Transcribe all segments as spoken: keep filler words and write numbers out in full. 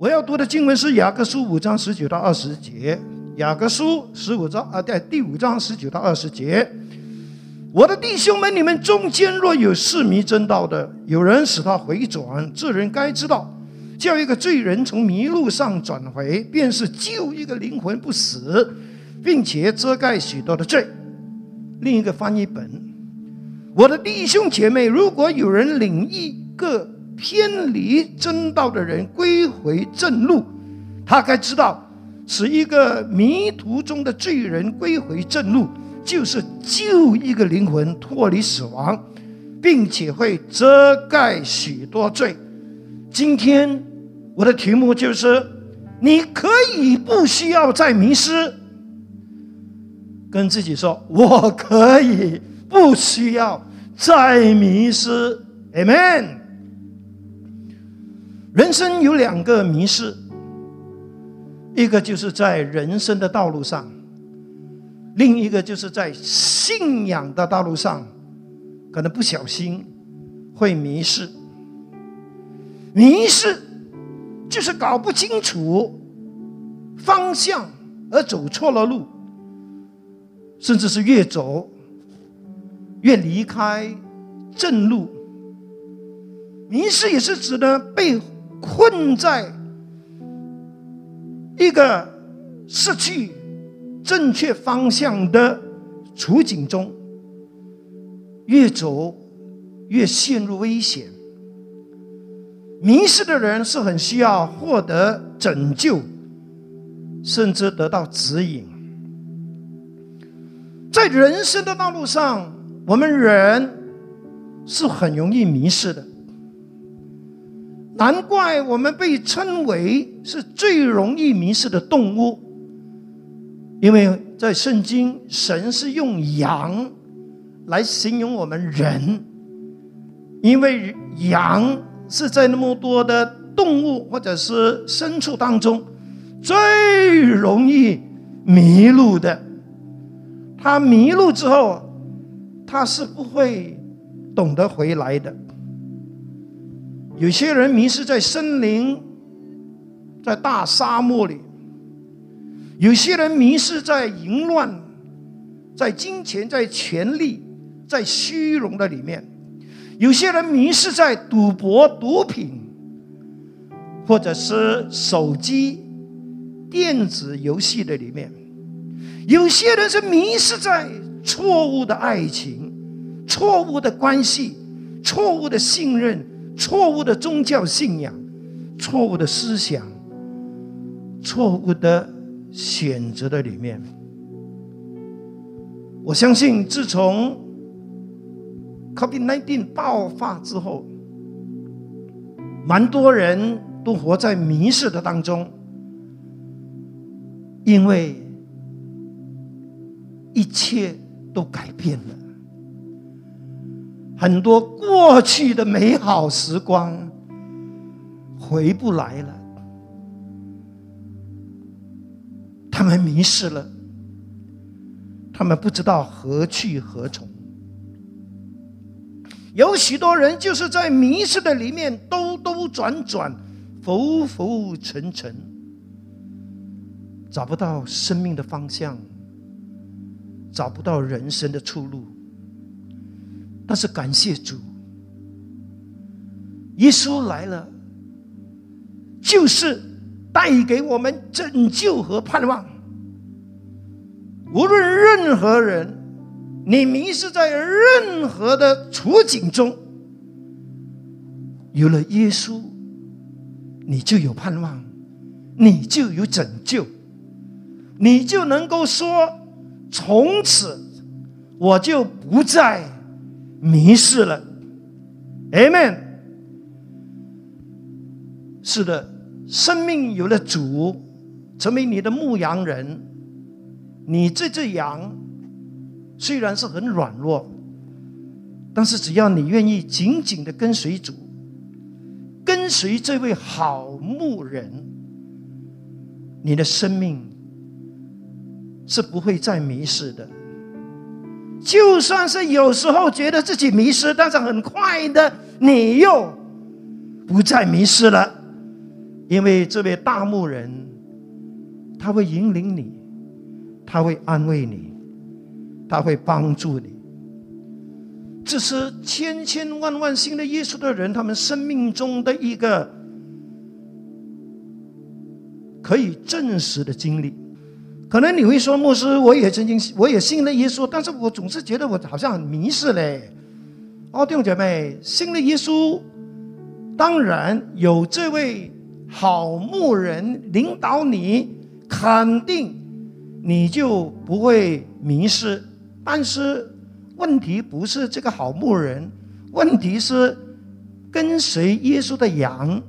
我要读的经文是雅各书五章十九到二十节，雅各书十五章啊，对，第五章十九到二十节。我的弟兄们，你们中间若有痴迷真道的，有人使他回转，这人该知道，叫一个罪人从迷路上转回，便是救一个灵魂不死，并且遮盖许多的罪。另一个翻译本，我的弟兄姐妹，如果有人领一个偏离真道的人归回正路，他该知道，使一个迷途中的罪人归回正路，就是救一个灵魂脱离死亡，并且会遮盖许多罪。今天我的题目就是，你可以不需要再迷失。跟自己说，我可以不需要再迷失。 Amen。人生有两个迷失，一个就是在人生的道路上，另一个就是在信仰的道路上，可能不小心会迷失。迷失就是搞不清楚方向而走错了路，甚至是越走越离开正路。迷失也是指呢，被困在一个失去正确方向的处境中，越走越陷入危险。迷失的人是很需要获得拯救，甚至得到指引。在人生的道路上，我们人是很容易迷失的，难怪我们被称为是最容易迷失的动物。因为在圣经，神是用羊来形容我们人，因为羊是在那么多的动物或者是牲畜当中最容易迷路的。他迷路之后，他是不会懂得回来的。有些人迷失在森林，在大沙漠里；有些人迷失在淫乱，在金钱、在权力、在虚荣的里面；有些人迷失在赌博、毒品，或者是手机、电子游戏的里面；有些人是迷失在错误的爱情、错误的关系、错误的信任、错误的宗教信仰、错误的思想、错误的选择的里面。我相信自从 COVID 十九 爆发之后，蛮多人都活在迷失的当中，因为一切都改变了。很多过去的美好时光回不来了，他们迷失了，他们不知道何去何从。有许多人就是在迷失的里面兜兜转转、浮浮沉沉，找不到生命的方向，找不到人生的出路。但是感谢主，耶稣来了，就是带给我们拯救和盼望。无论任何人，你迷失在任何的处境中，有了耶稣，你就有盼望，你就有拯救，你就能够说，从此我就不再迷失了。 Amen。 是的，生命有了主成为你的牧羊人，你这只羊虽然是很软弱，但是只要你愿意紧紧的跟随主，跟随这位好牧人，你的生命是不会再迷失的。就算是有时候觉得自己迷失，但是很快的你又不再迷失了，因为这位大牧人，他会引领你，他会安慰你，他会帮助你。这是千千万万信了耶稣的人，他们生命中的一个可以证实的经历。可能你会说，牧师，我也曾经我也信了耶稣，但是我总是觉得我好像很迷失嘞。哦，弟兄姐妹，信了耶稣，当然有这位好牧人领导你，肯定你就不会迷失。但是问题不是这个好牧人，问题是跟随耶稣的羊，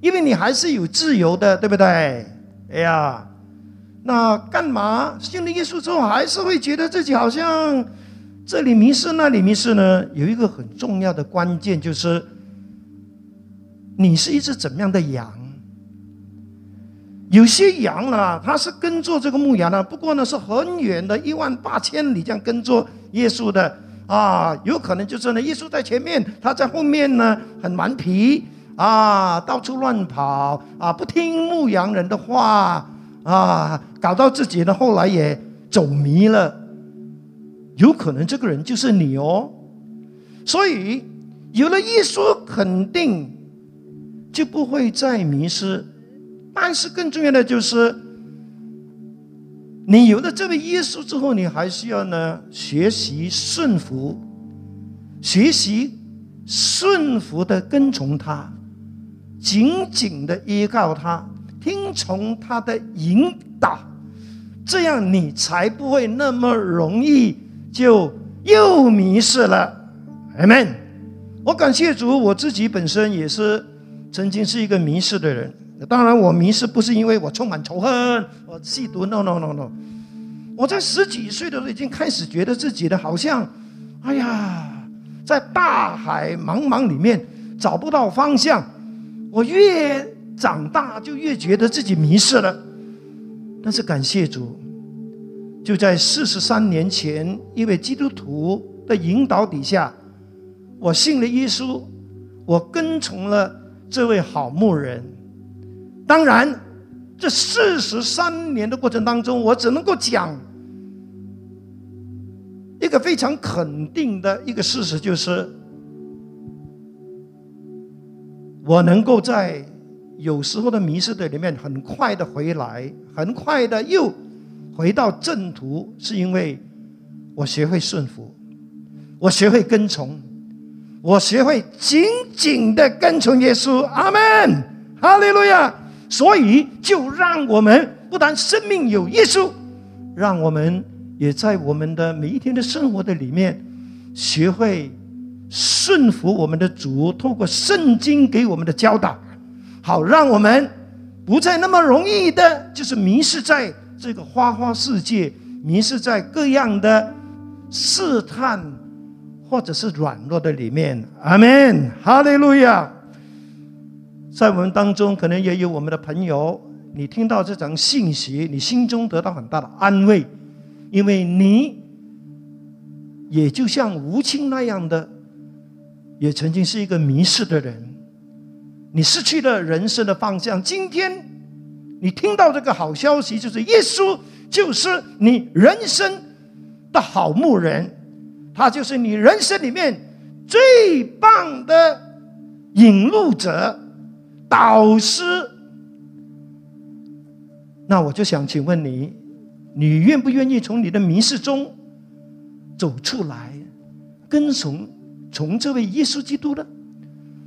因为你还是有自由的，对不对？哎呀，那干嘛信了耶稣之后还是会觉得自己好像这里迷失那里迷失呢？有一个很重要的关键，就是你是一只怎么样的羊。有些羊啊，它是跟着这个牧羊的，不过呢是很远的，一万八千里这样跟着耶稣的啊，有可能就是呢耶稣在前面，他在后面呢很顽皮啊，到处乱跑啊，不听牧羊人的话啊，搞到自己呢后来也走迷了。有可能这个人就是你哦。所以有了耶稣，肯定就不会再迷失。但是更重要的就是，你有了这位耶稣之后，你还需要呢学习顺服，学习顺服的跟从他，紧紧的依靠他，听从他的引导，这样你才不会那么容易就又迷失了。 Amen。 我感谢主，我自己本身也是曾经是一个迷失的人。当然我迷失不是因为我充满仇恨，我吸毒， no no no no。 我在十几岁的时候已经开始觉得自己的好像，哎呀，在大海茫茫里面找不到方向。我越长大就越觉得自己迷失了。但是感谢主，就在四十三年前，因为基督徒的引导底下，我信了耶稣，我跟从了这位好牧人。当然这四十三年的过程当中，我只能够讲一个非常肯定的一个事实，就是我能够在有时候的迷失的里面很快的回来，很快的又回到正途，是因为我学会顺服，我学会跟从，我学会紧紧的跟从耶稣。阿们，哈利路亚。所以就让我们不但生命有耶稣，让我们也在我们的每一天的生活的里面学会顺服我们的主，透过圣经给我们的教导，好让我们不再那么容易的就是迷失在这个花花世界，迷失在各样的试探或者是软弱的里面。阿们，哈利路亚。在我们当中可能也有我们的朋友，你听到这场信息，你心中得到很大的安慰，因为你也就像吴清那样的，也曾经是一个迷失的人，你失去了人生的方向。今天你听到这个好消息，就是耶稣就是你人生的好牧人，他就是你人生里面最棒的引路者、导师。那我就想请问你，你愿不愿意从你的迷失中走出来，跟从从这位耶稣基督呢？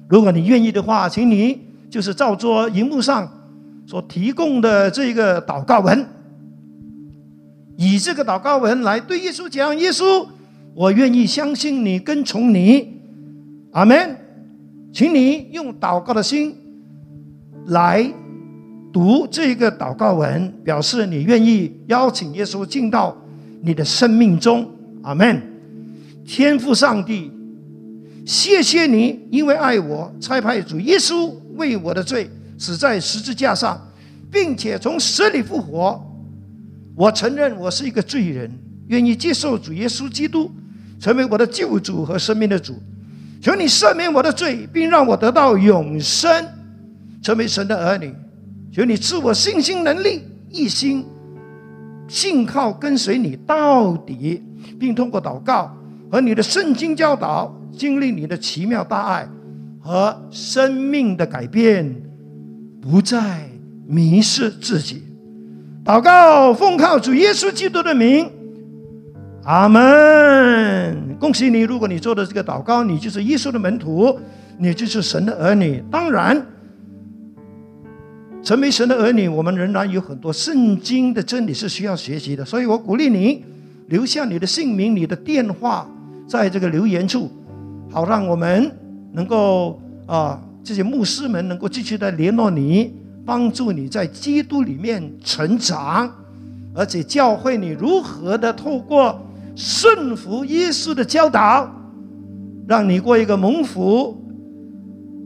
如果你愿意的话，请你就是照着荧幕上所提供的这个祷告文，以这个祷告文来对耶稣讲：耶稣，我愿意相信你，跟从你。阿们。请你用祷告的心来读这个祷告文，表示你愿意邀请耶稣进到你的生命中。阿们。天父上帝，谢谢你，因为爱我，差派主耶稣为我的罪死在十字架上，并且从死里复活。我承认我是一个罪人，愿意接受主耶稣基督成为我的救主和生命的主。求你赦免我的罪，并让我得到永生。成为神的儿女。求你赐我信心能力，一心信靠跟随你到底，并通过祷告和你的圣经教导，经历你的奇妙大爱和生命的改变，不再迷失自己。祷告奉靠主耶稣基督的名，阿门。恭喜你，如果你做的这个祷告，你就是耶稣的门徒，你就是神的儿女。当然，成为神的儿女，我们仍然有很多圣经的真理是需要学习的，所以我鼓励你留下你的姓名、你的电话在这个留言处，好让我们能够啊，这些牧师们能够继续的联络你，帮助你在基督里面成长，而且教会你如何的透过顺服耶稣的教导，让你过一个蒙福、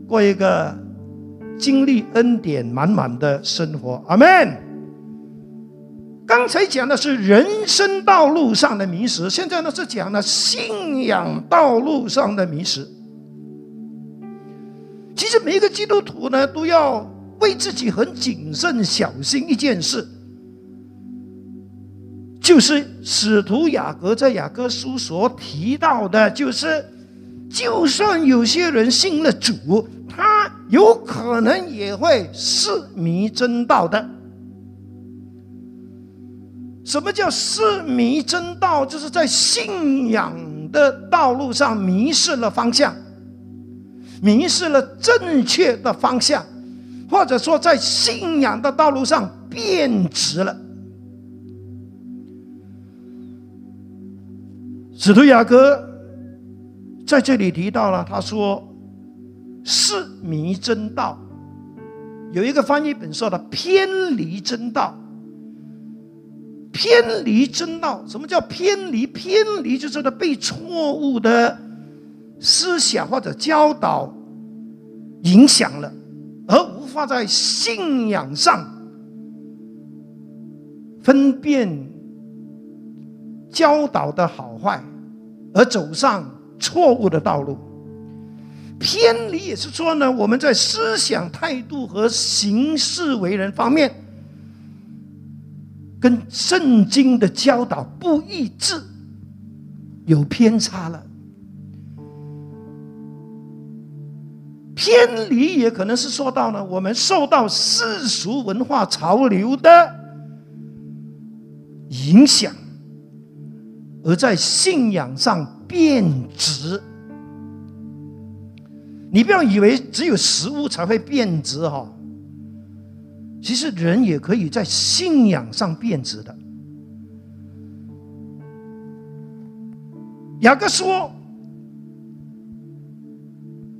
过一个经历恩典满满的生活。阿们。刚才讲的是人生道路上的迷失，现在呢是讲了信仰道路上的迷失。其实每一个基督徒呢，都要为自己很谨慎小心一件事，就是使徒雅各在雅各书所提到的，就是就算有些人信了主，他有可能也会失迷真道的。什么叫失迷真道？就是在信仰的道路上迷失了方向，迷失了正确的方向，或者说在信仰的道路上变质了。使徒雅各在这里提到了，他说失迷真道，有一个翻译本说的偏离真道。偏离真道，什么叫偏离？偏离就是被错误的思想或者教导影响了，而无法在信仰上分辨教导的好坏，而走上错误的道路。偏离也是说呢，我们在思想态度和行事为人方面跟圣经的教导不一致，有偏差了。偏离也可能是说到呢，我们受到世俗文化潮流的影响，而在信仰上变质。你不要以为只有食物才会变质哦，其实人也可以在信仰上变质的。雅各说，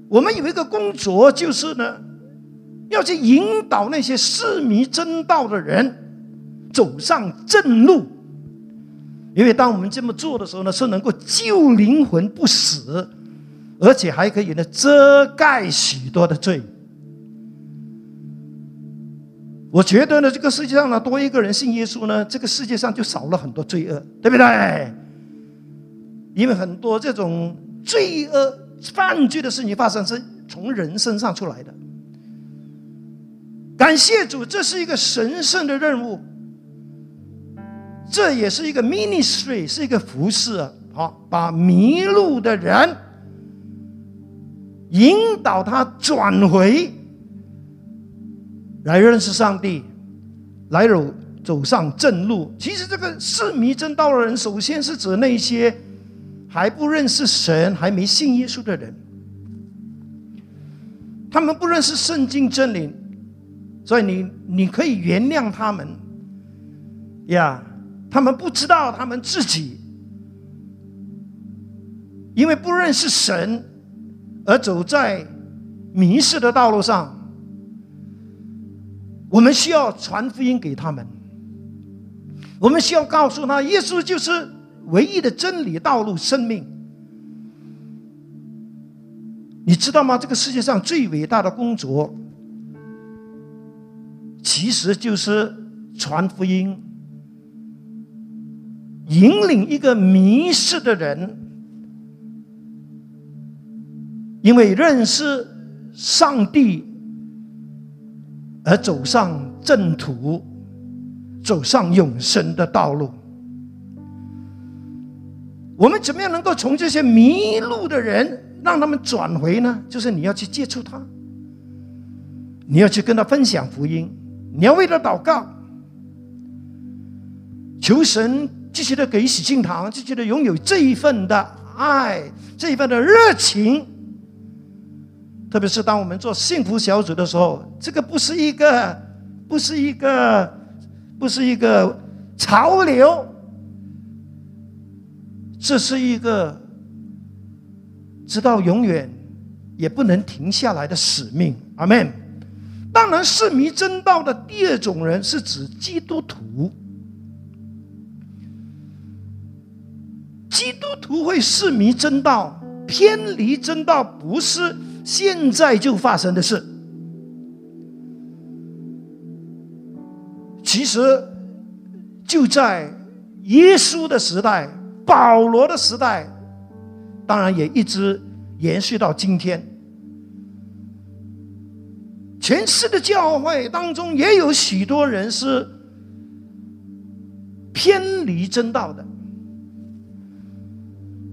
我们有一个工作，就是呢，要去引导那些失迷真道的人走上正路。因为当我们这么做的时候呢，是能够救灵魂不死，而且还可以呢遮盖许多的罪。我觉得呢，这个世界上呢多一个人信耶稣呢，这个世界上就少了很多罪恶，对不对？因为很多这种罪恶犯罪的事情发生是从人身上出来的。感谢主，这是一个神圣的任务，这也是一个 ministry， 是一个服事啊，好，把迷路的人引导他转回来认识上帝，来走上正路。其实这个失迷真道的人，首先是指那些还不认识神、还没信耶稣的人，他们不认识圣经真理，所以你你可以原谅他们呀。他们不知道他们自己因为不认识神而走在迷失的道路上，我们需要传福音给他们，我们需要告诉他耶稣就是唯一的真理、道路、生命。你知道吗？这个世界上最伟大的工作其实就是传福音，引领一个迷失的人，因为认识上帝而走上正途，走上永生的道路。我们怎么样能够从这些迷路的人让他们转回呢？就是你要去接触他，你要去跟他分享福音，你要为他祷告，求神继续的给喜庆堂继续的拥有这一份的爱，这一份的热情。特别是当我们做幸福小组的时候，这个不是一个不是一个不是一个潮流，这是一个直到永远也不能停下来的使命。阿们。当然，是迷真道的第二种人是指基督徒。基督徒会是迷真道，偏离真道，不是现在就发生的事。其实就在耶稣的时代，保罗的时代，当然也一直延续到今天。全世界的教会当中也有许多人是偏离真道的。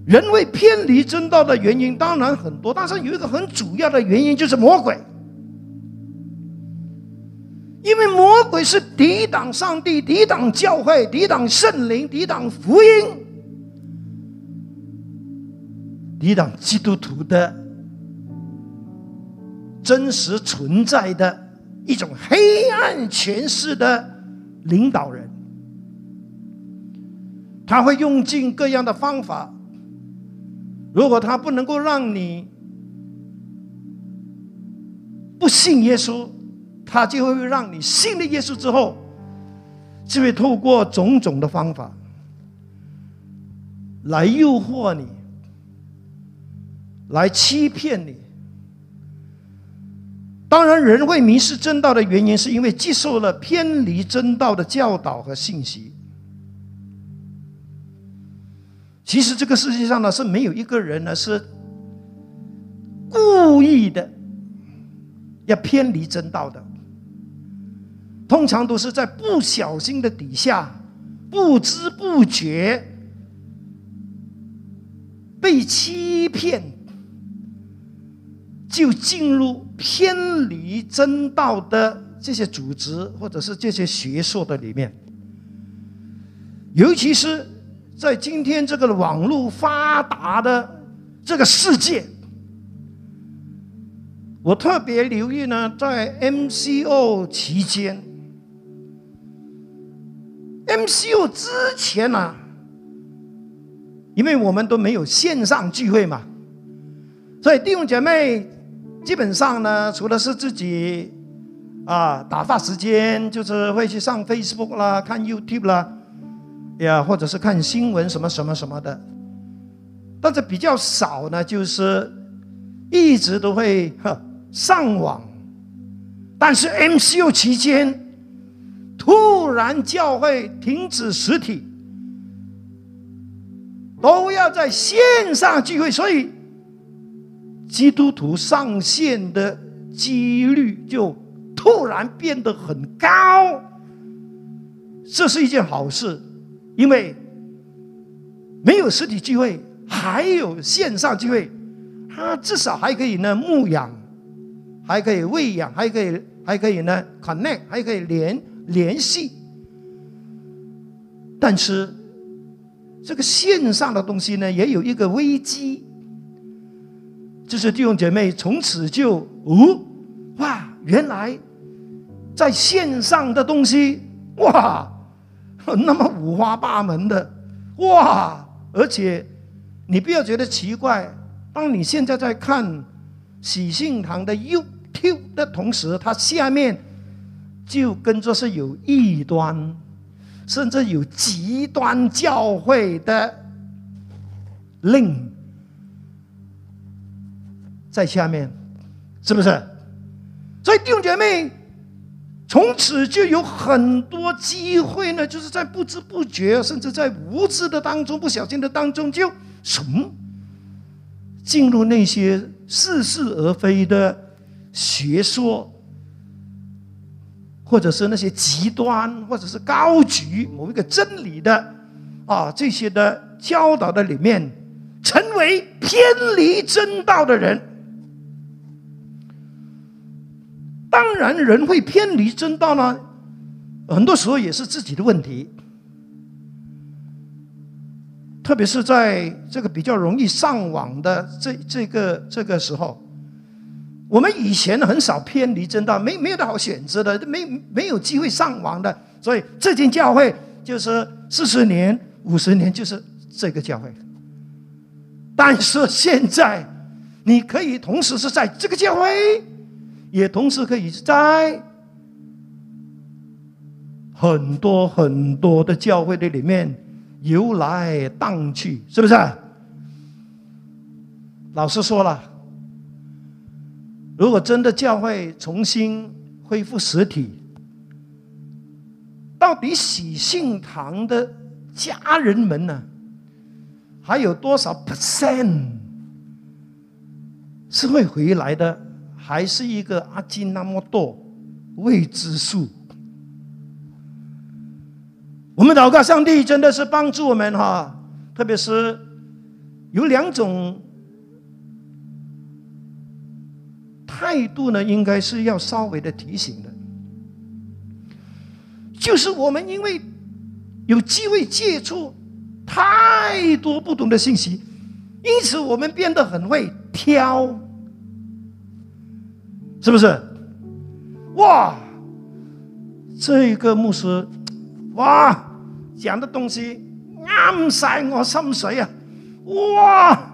人为偏离真道的原因当然很多，但是有一个很主要的原因就是魔鬼。因为魔鬼是抵挡上帝、抵挡教会、抵挡圣灵、抵挡福音、抵挡基督徒的真实存在的一种黑暗权势的领导人。他会用尽各样的方法，如果他不能够让你不信耶稣，他就会让你信了耶稣之后，就会透过种种的方法来诱惑你，来欺骗你。当然，人会迷失真道的原因是因为接受了偏离真道的教导和信息。其实这个世界上呢，是没有一个人呢是故意的要偏离真道的，通常都是在不小心的底下，不知不觉被欺骗，就进入偏离真道的这些组织或者是这些学说的里面。尤其是在今天这个网络发达的这个世界，我特别留意呢，在 M C O 期间 M C O 之前呢、啊，因为我们都没有线上聚会嘛，所以弟兄姐妹基本上呢，除了是自己啊打发时间，就是会去上 Facebook 啦，看 YouTube 啦，呀，或者是看新闻什么什么什么的，但是比较少呢，就是一直都会上网。但是 M C O 期间，突然教会停止实体，都要在线上聚会，所以基督徒上线的几率就突然变得很高。这是一件好事，因为没有实体聚会，还有线上聚会，他至少还可以呢牧养，还可以喂养，还可以还可以呢 connect， 还可以联联系。但是这个线上的东西呢，也有一个危机，就是弟兄姐妹从此就哦，哇，原来在线上的东西哇，那么五花八门的哇！而且你不要觉得奇怪，当你现在在看喜信堂的 YouTube 的同时，它下面就跟着是有异端，甚至有极端教会的 link 在下面，是不是？所以弟兄姐妹，从此就有很多机会呢，就是在不知不觉，甚至在无知的当中、不小心的当中，就什么进入那些似是而非的学说或者是那些极端，或者是高举某一个真理的啊，这些的教导的里面，成为偏离真道的人。当然，人会偏离真道呢，很多时候也是自己的问题，特别是在这个比较容易上网的这这个这个时候。我们以前很少偏离真道，没没有的好选择的，没没有机会上网的，所以这间教会就是四十年、五十年就是这个教会。但是现在，你可以同时是在这个教会，也同时可以在很多很多的教会的里面游来荡去，是不是？老师说了。如果真的教会重新恢复实体，到底喜信堂的家人们呢、啊，还有多少 percent 是会回来的？还是一个阿基那么多未知数？我们祷告上帝真的是帮助我们哈、啊，特别是有两种。态度呢，应该是要稍微的提醒的，就是我们因为有机会接触太多不同的信息，因此我们变得很会挑，是不是？哇，这个牧师，哇，讲的东西啱晒我心水啊，哇！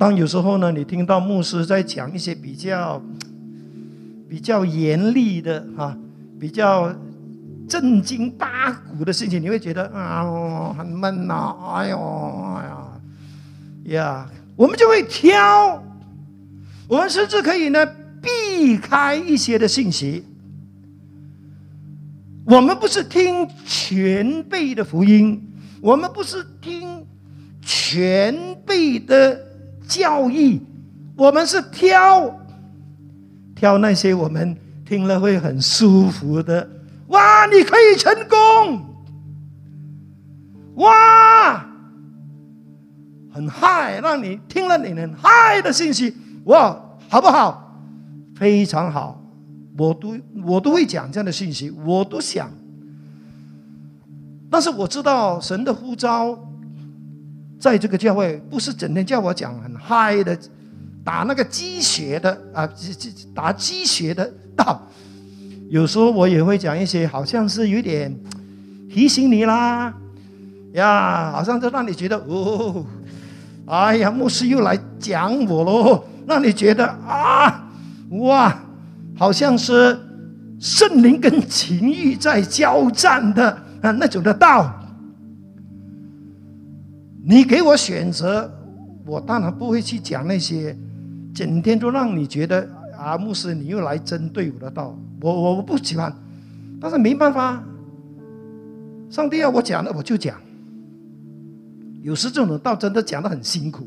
当有时候呢，你听到牧师在讲一些比较、比较严厉的啊、比较正经八股的事情，你会觉得啊、哦，很闷呐、啊，哎呦，哎呀，呀、yeah ，我们就会挑，我们甚至可以呢避开一些的信息。我们不是听全辈的福音，我们不是听全辈的教义，我们是挑挑那些我们听了会很舒服的。哇，你可以成功！哇，很嗨，让你听了你很嗨的信息，哇，好不好？非常好，我都我都会讲这样的信息，我都想。但是我知道神的呼召。在这个教会，不是整天叫我讲很嗨的，打那个鸡血的啊，打鸡血的道。有时候我也会讲一些，好像是有点提醒你啦，呀，好像就让你觉得哦，哎呀，牧师又来讲我喽，让你觉得啊，哇，好像是圣灵跟情欲在交战的啊那种的道。你给我选择，我当然不会去讲那些整天都让你觉得啊，牧师你又来针对我的道，我我我不喜欢。但是没办法，上帝要我讲的我就讲。有时这种道真的讲得很辛苦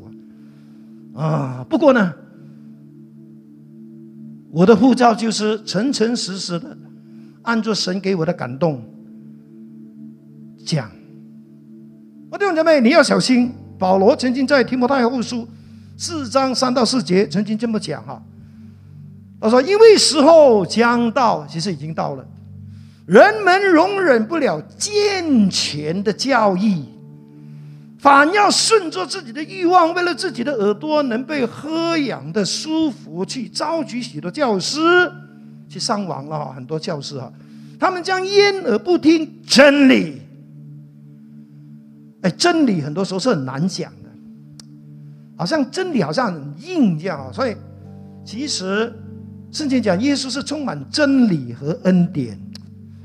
啊！啊，不过呢，我的护照就是诚诚实实的，按照神给我的感动讲。我弟兄姐妹，你要小心。保罗曾经在提摩太后书四章三到四节曾经这么讲哈，他说：“因为时候将到，其实已经到了，人们容忍不了健全的教义，反要顺着自己的欲望，为了自己的耳朵能被喝养的舒服，去召集许多教师去上网了哈，很多教师哈，他们将掩耳不听真理。”哎，真理很多时候是很难讲的，好像真理好像很硬一样，所以其实圣经讲耶稣是充满真理和恩典，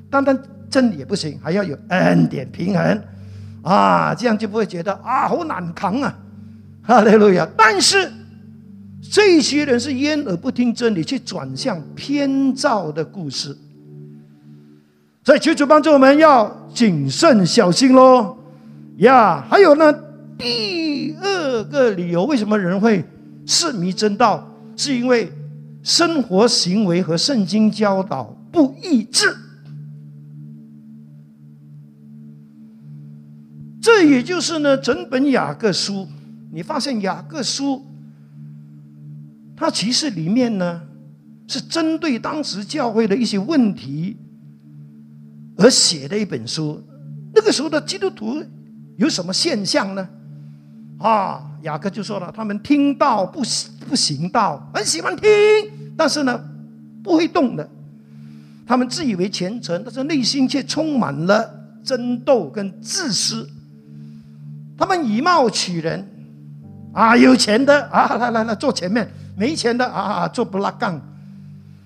单单真理也不行，还要有恩典平衡啊，这样就不会觉得啊好难扛啊，哈利路亚！但是这些人是掩耳不听真理，去转向偏造的故事，所以求主帮助我们要谨慎小心咯。呀、yeah ，还有呢，第二个理由，为什么人会痴迷真道？是因为生活行为和圣经教导不一致。这也就是呢，整本雅各书，你发现雅各书，它其实里面呢，是针对当时教会的一些问题而写的一本书。那个时候的基督徒有什么现象呢？啊，雅各就说了，他们听到不不行道，很喜欢听，但是呢，不会动的。他们自以为虔诚，但是内心却充满了争斗跟自私。他们以貌取人，啊，有钱的啊，来来来坐前面；没钱的啊，坐不拉杠。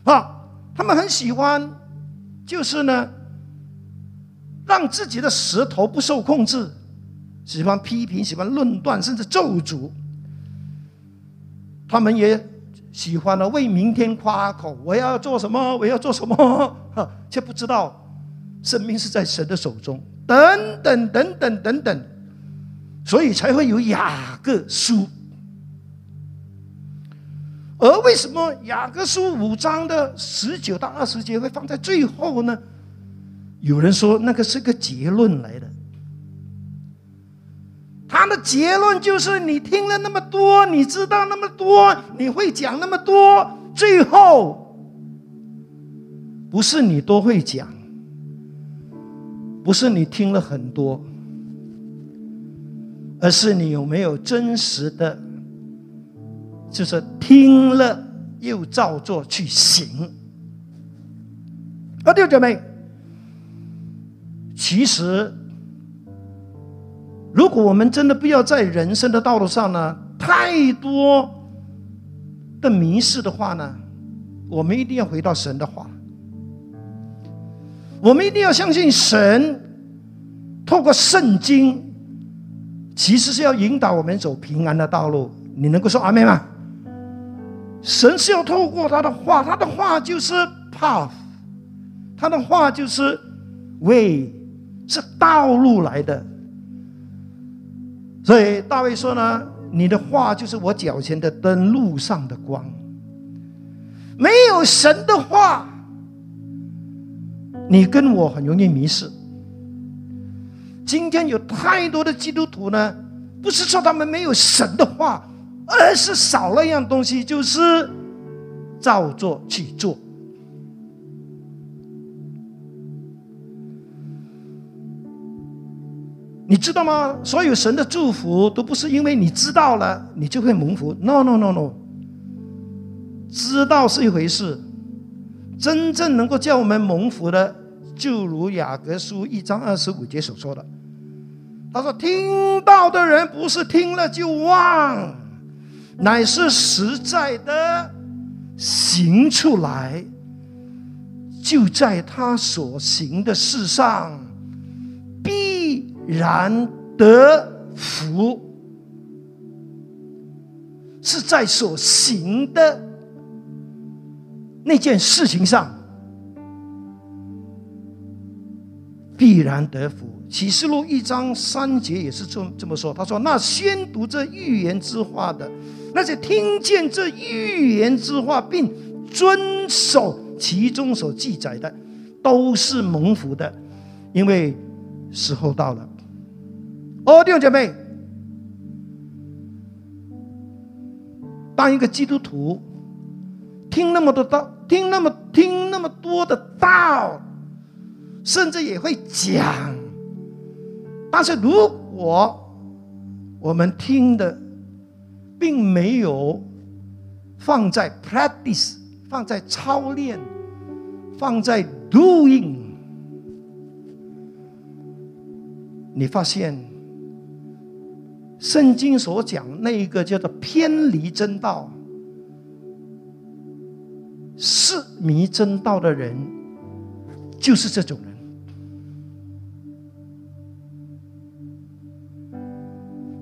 啊，他们很喜欢，就是呢，让自己的舌头不受控制。喜欢批评，喜欢论断，甚至咒诅。他们也喜欢了为明天夸口，我要做什么，我要做什么，却不知道生命是在神的手中，等等等等等等，所以才会有雅各书。而为什么雅各书五章的十九到二十节会放在最后呢？有人说那个是个结论来的。他的结论就是你听了那么多，你知道那么多，你会讲那么多，最后不是你多会讲，不是你听了很多，而是你有没有真实的就是听了又照做去行。啊，对不对？其实如果我们真的不要在人生的道路上呢太多的迷失的话呢，我们一定要回到神的话，我们一定要相信神透过圣经其实是要引导我们走平安的道路。你能够说阿们吗？神是要透过他的话，他的话就是 path， 他的话就是 way， 是道路来的。所以大卫说呢，你的话就是我脚前的灯，路上的光。没有神的话，你跟我很容易迷失。今天有太多的基督徒呢，不是说他们没有神的话，而是少了一样东西，就是照做去做。你知道吗？所有神的祝福都不是因为你知道了你就会蒙福。 No no no no， 知道是一回事，真正能够叫我们蒙福的，就如雅各书一章二十五节所说的，他说听到的人不是听了就忘，乃是实在的行出来，就在他所行的事上必然得福，是在所行的那件事情上必然得福。启示录一章三节也是这么说，他说那宣读这预言之话的，那些听见这预言之话并遵守其中所记载的，都是蒙福的，因为时候到了。哦，弟兄姐妹，当一个基督徒听那么多道，听那么听那么多的道，甚至也会讲，但是如果我们听的并没有放在 practice， 放在操练，放在 doing，你发现圣经所讲那一个叫做偏离真道、痴迷真道的人，就是这种人。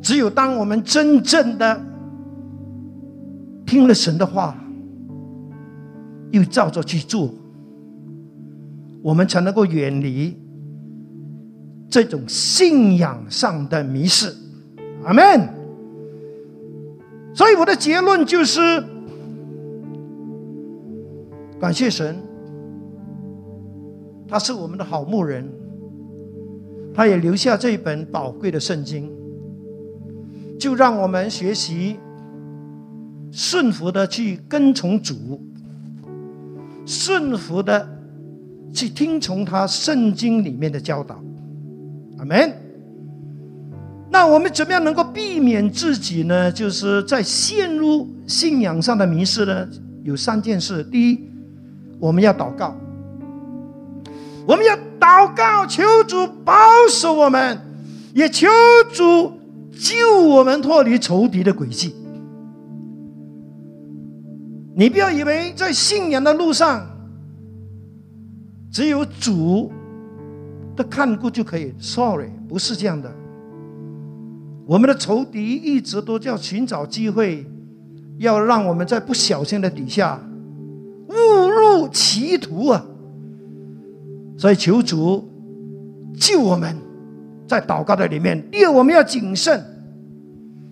只有当我们真正的听了神的话，又照着去做，我们才能够远离这种信仰上的迷失。阿们。所以我的结论就是，感谢神，他是我们的好牧人，他也留下这一本宝贵的圣经，就让我们学习顺服的去跟从主，顺服的去听从他圣经里面的教导。阿们。那我们怎么样能够避免自己呢？就是在陷入信仰上的迷失呢？有三件事。第一，我们要祷告，我们要祷告，求主保守我们，也求主救我们脱离仇敌的诡计。你不要以为在信仰的路上只有主的看顾就可以 sorry， 不是这样的。我们的仇敌一直都要寻找机会，要让我们在不小心的底下误入歧途啊！所以求主救我们，在祷告的里面。第二，我们要谨慎，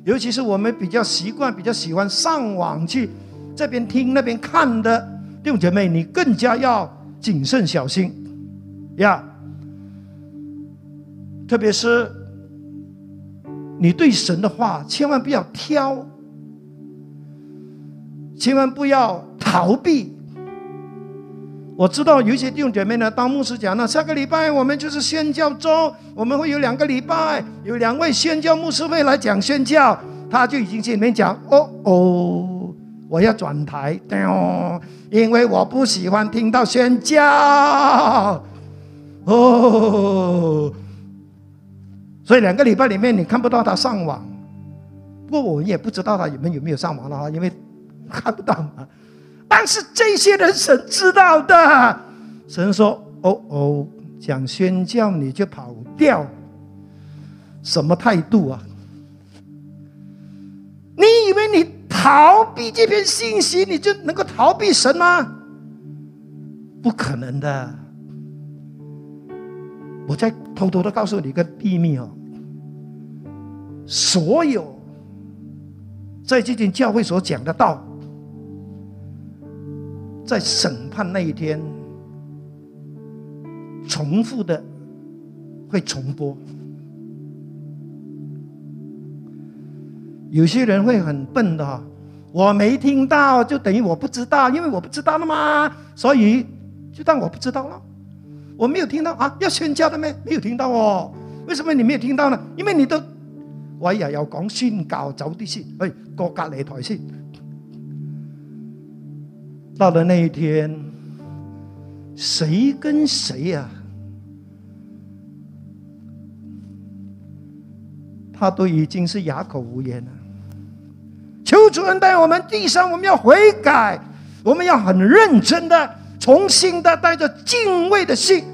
尤其是我们比较习惯、比较喜欢上网去这边听那边看的弟兄姐妹，你更加要谨慎小心呀！ Yeah， 特别是你对神的话，千万不要挑，千万不要逃避。我知道有一些弟兄姐妹呢，当牧师讲呢，下个礼拜我们就是宣教周，我们会有两个礼拜，有两位宣教牧师会来讲宣教，他就已经心里面讲，哦哦，我要转台，因为我不喜欢听到宣教，哦。所以两个礼拜里面你看不到他上网，不过我们也不知道他有没 有, 有没有上网了，因为看不到嘛。但是这些人神知道的，神说哦哦，想宣教你就跑掉，什么态度啊？你以为你逃避这篇信息你就能够逃避神吗？不可能的。我再偷偷的告诉你一个秘密哦，所有在这间教会所讲的道，在审判那一天重复的会重播。有些人会很笨的、哦、我没听到就等于我不知道，因为我不知道了嘛，所以就当我不知道了，我没有听到啊，要宣教的咩？没有听到哦。为什么你没有听到呢？因为你都我又有講宣教，走啲先，喂，過隔離台先。到了那一天，谁跟谁啊，他都已经是哑口无言了。求主恩待我们，第三，我们要悔改，我们要很认真的、重新的、带着敬畏的心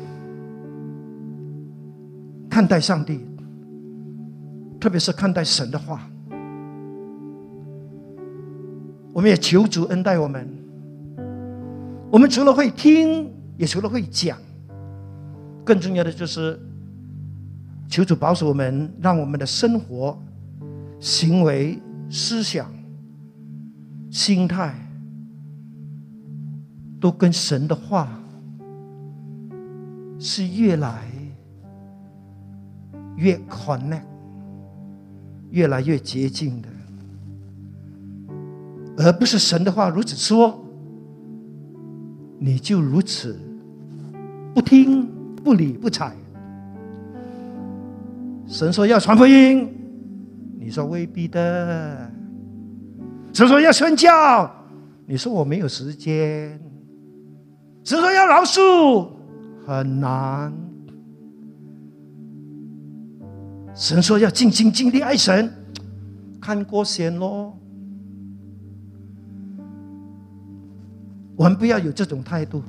看待上帝。特别是看待神的话，我们也求主恩待我们。我们除了会听，也除了会讲，更重要的就是求主保守我们，让我们的生活、行为、思想、心态都跟神的话是越来越 connect，越来越接近的，而不是神的话如此说，你就如此不听不理不睬。神说要传福音，你说未必的。神说要宣教，你说我没有时间。神说要饶恕，很难。神说要尽心尽力爱神，看过先咯。我们不要有这种态度。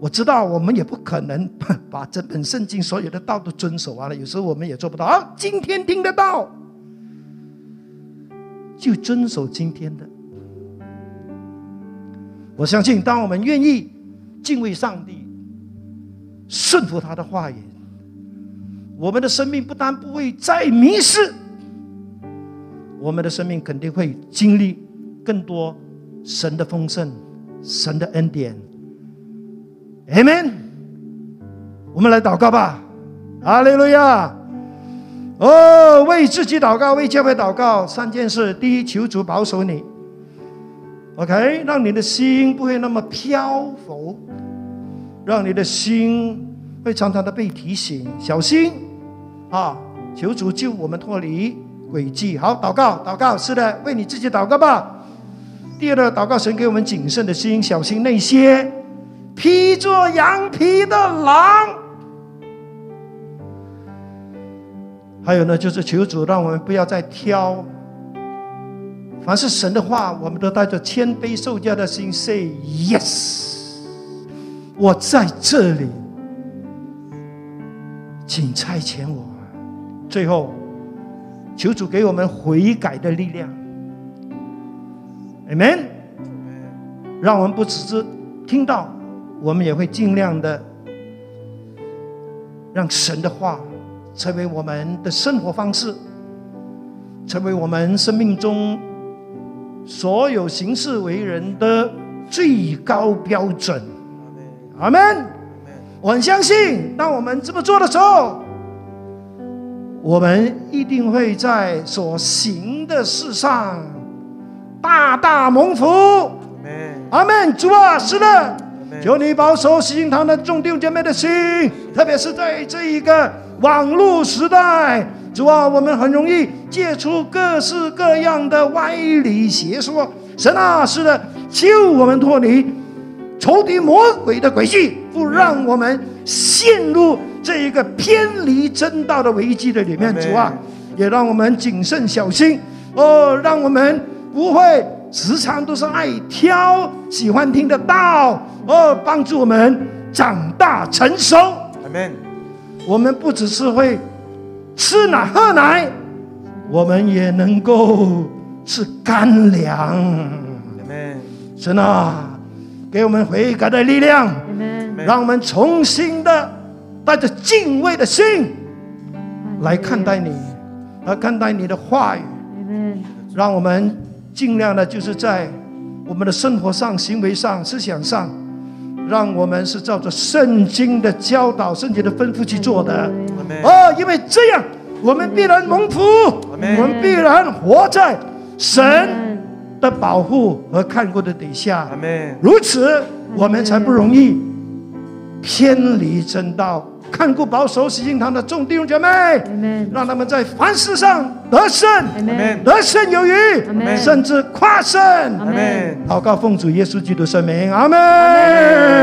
我知道我们也不可能把这本圣经所有的道都遵守完了，有时候我们也做不到啊。今天听得到就遵守今天的。我相信当我们愿意敬畏上帝，顺服他的话语，我们的生命不但不会再迷失，我们的生命肯定会经历更多神的丰盛神的恩典。Amen。我们来祷告吧，哈利路亚！哦，为自己祷告，为教会祷告，三件事：第一，求主保守你 ，OK， 让你的心不会那么漂浮，让你的心会常常的被提醒，小心啊！求主救我们脱离诡计。好，祷告，祷告，是的，为你自己祷告吧。 第二，祷告神给我们谨慎的心，小心那些披着羊皮的狼。还有呢，就是求主让我们不要再挑，凡是神的话，我们都带着谦卑受教的心 ，say yes， 我在这里，请差遣我。最后，求主给我们悔改的力量。 Amen， 让我们不只是听到，我们也会尽量的让神的话成为我们的生活方式，成为我们生命中所有行事为人的最高标准。阿门。我很相信，当我们这么做的时候，我们一定会在所行的事上 大大蒙福，阿门！主啊，是的，求你保守喜信堂的众弟兄姐妹的心，特别是在这一个网络时代，主啊，我们很容易接触各式各样的歪理邪说。神啊，是的，救我们脱离仇敌魔鬼的诡计，不让我们陷入这一个偏离真道的危机的里面。主啊，也让我们谨慎小心哦，让我们 不会时常都是爱挑喜欢听的道，而帮助我们长大成熟。阿门。我们不只是会吃奶喝奶，我们也能够吃干粮。阿门。神啊，给我们悔改的力量。阿门。让我们重新的带着敬畏的心来看待你，来看待你的话语。阿门。让我们 尽量的，就是在我们的生活上、行为上、思想上，让我们是照着圣经的教导、圣经的吩咐去做的。哦，因为这样，我们必然蒙福，我们必然活在神的保护和看顾的底下。如此，我们才不容易偏离真道。看顾保守喜信堂的众弟兄姐妹，让他们在凡事上 得胜，得胜有余，甚至夸胜。祷告奉主耶稣基督圣名，阿门。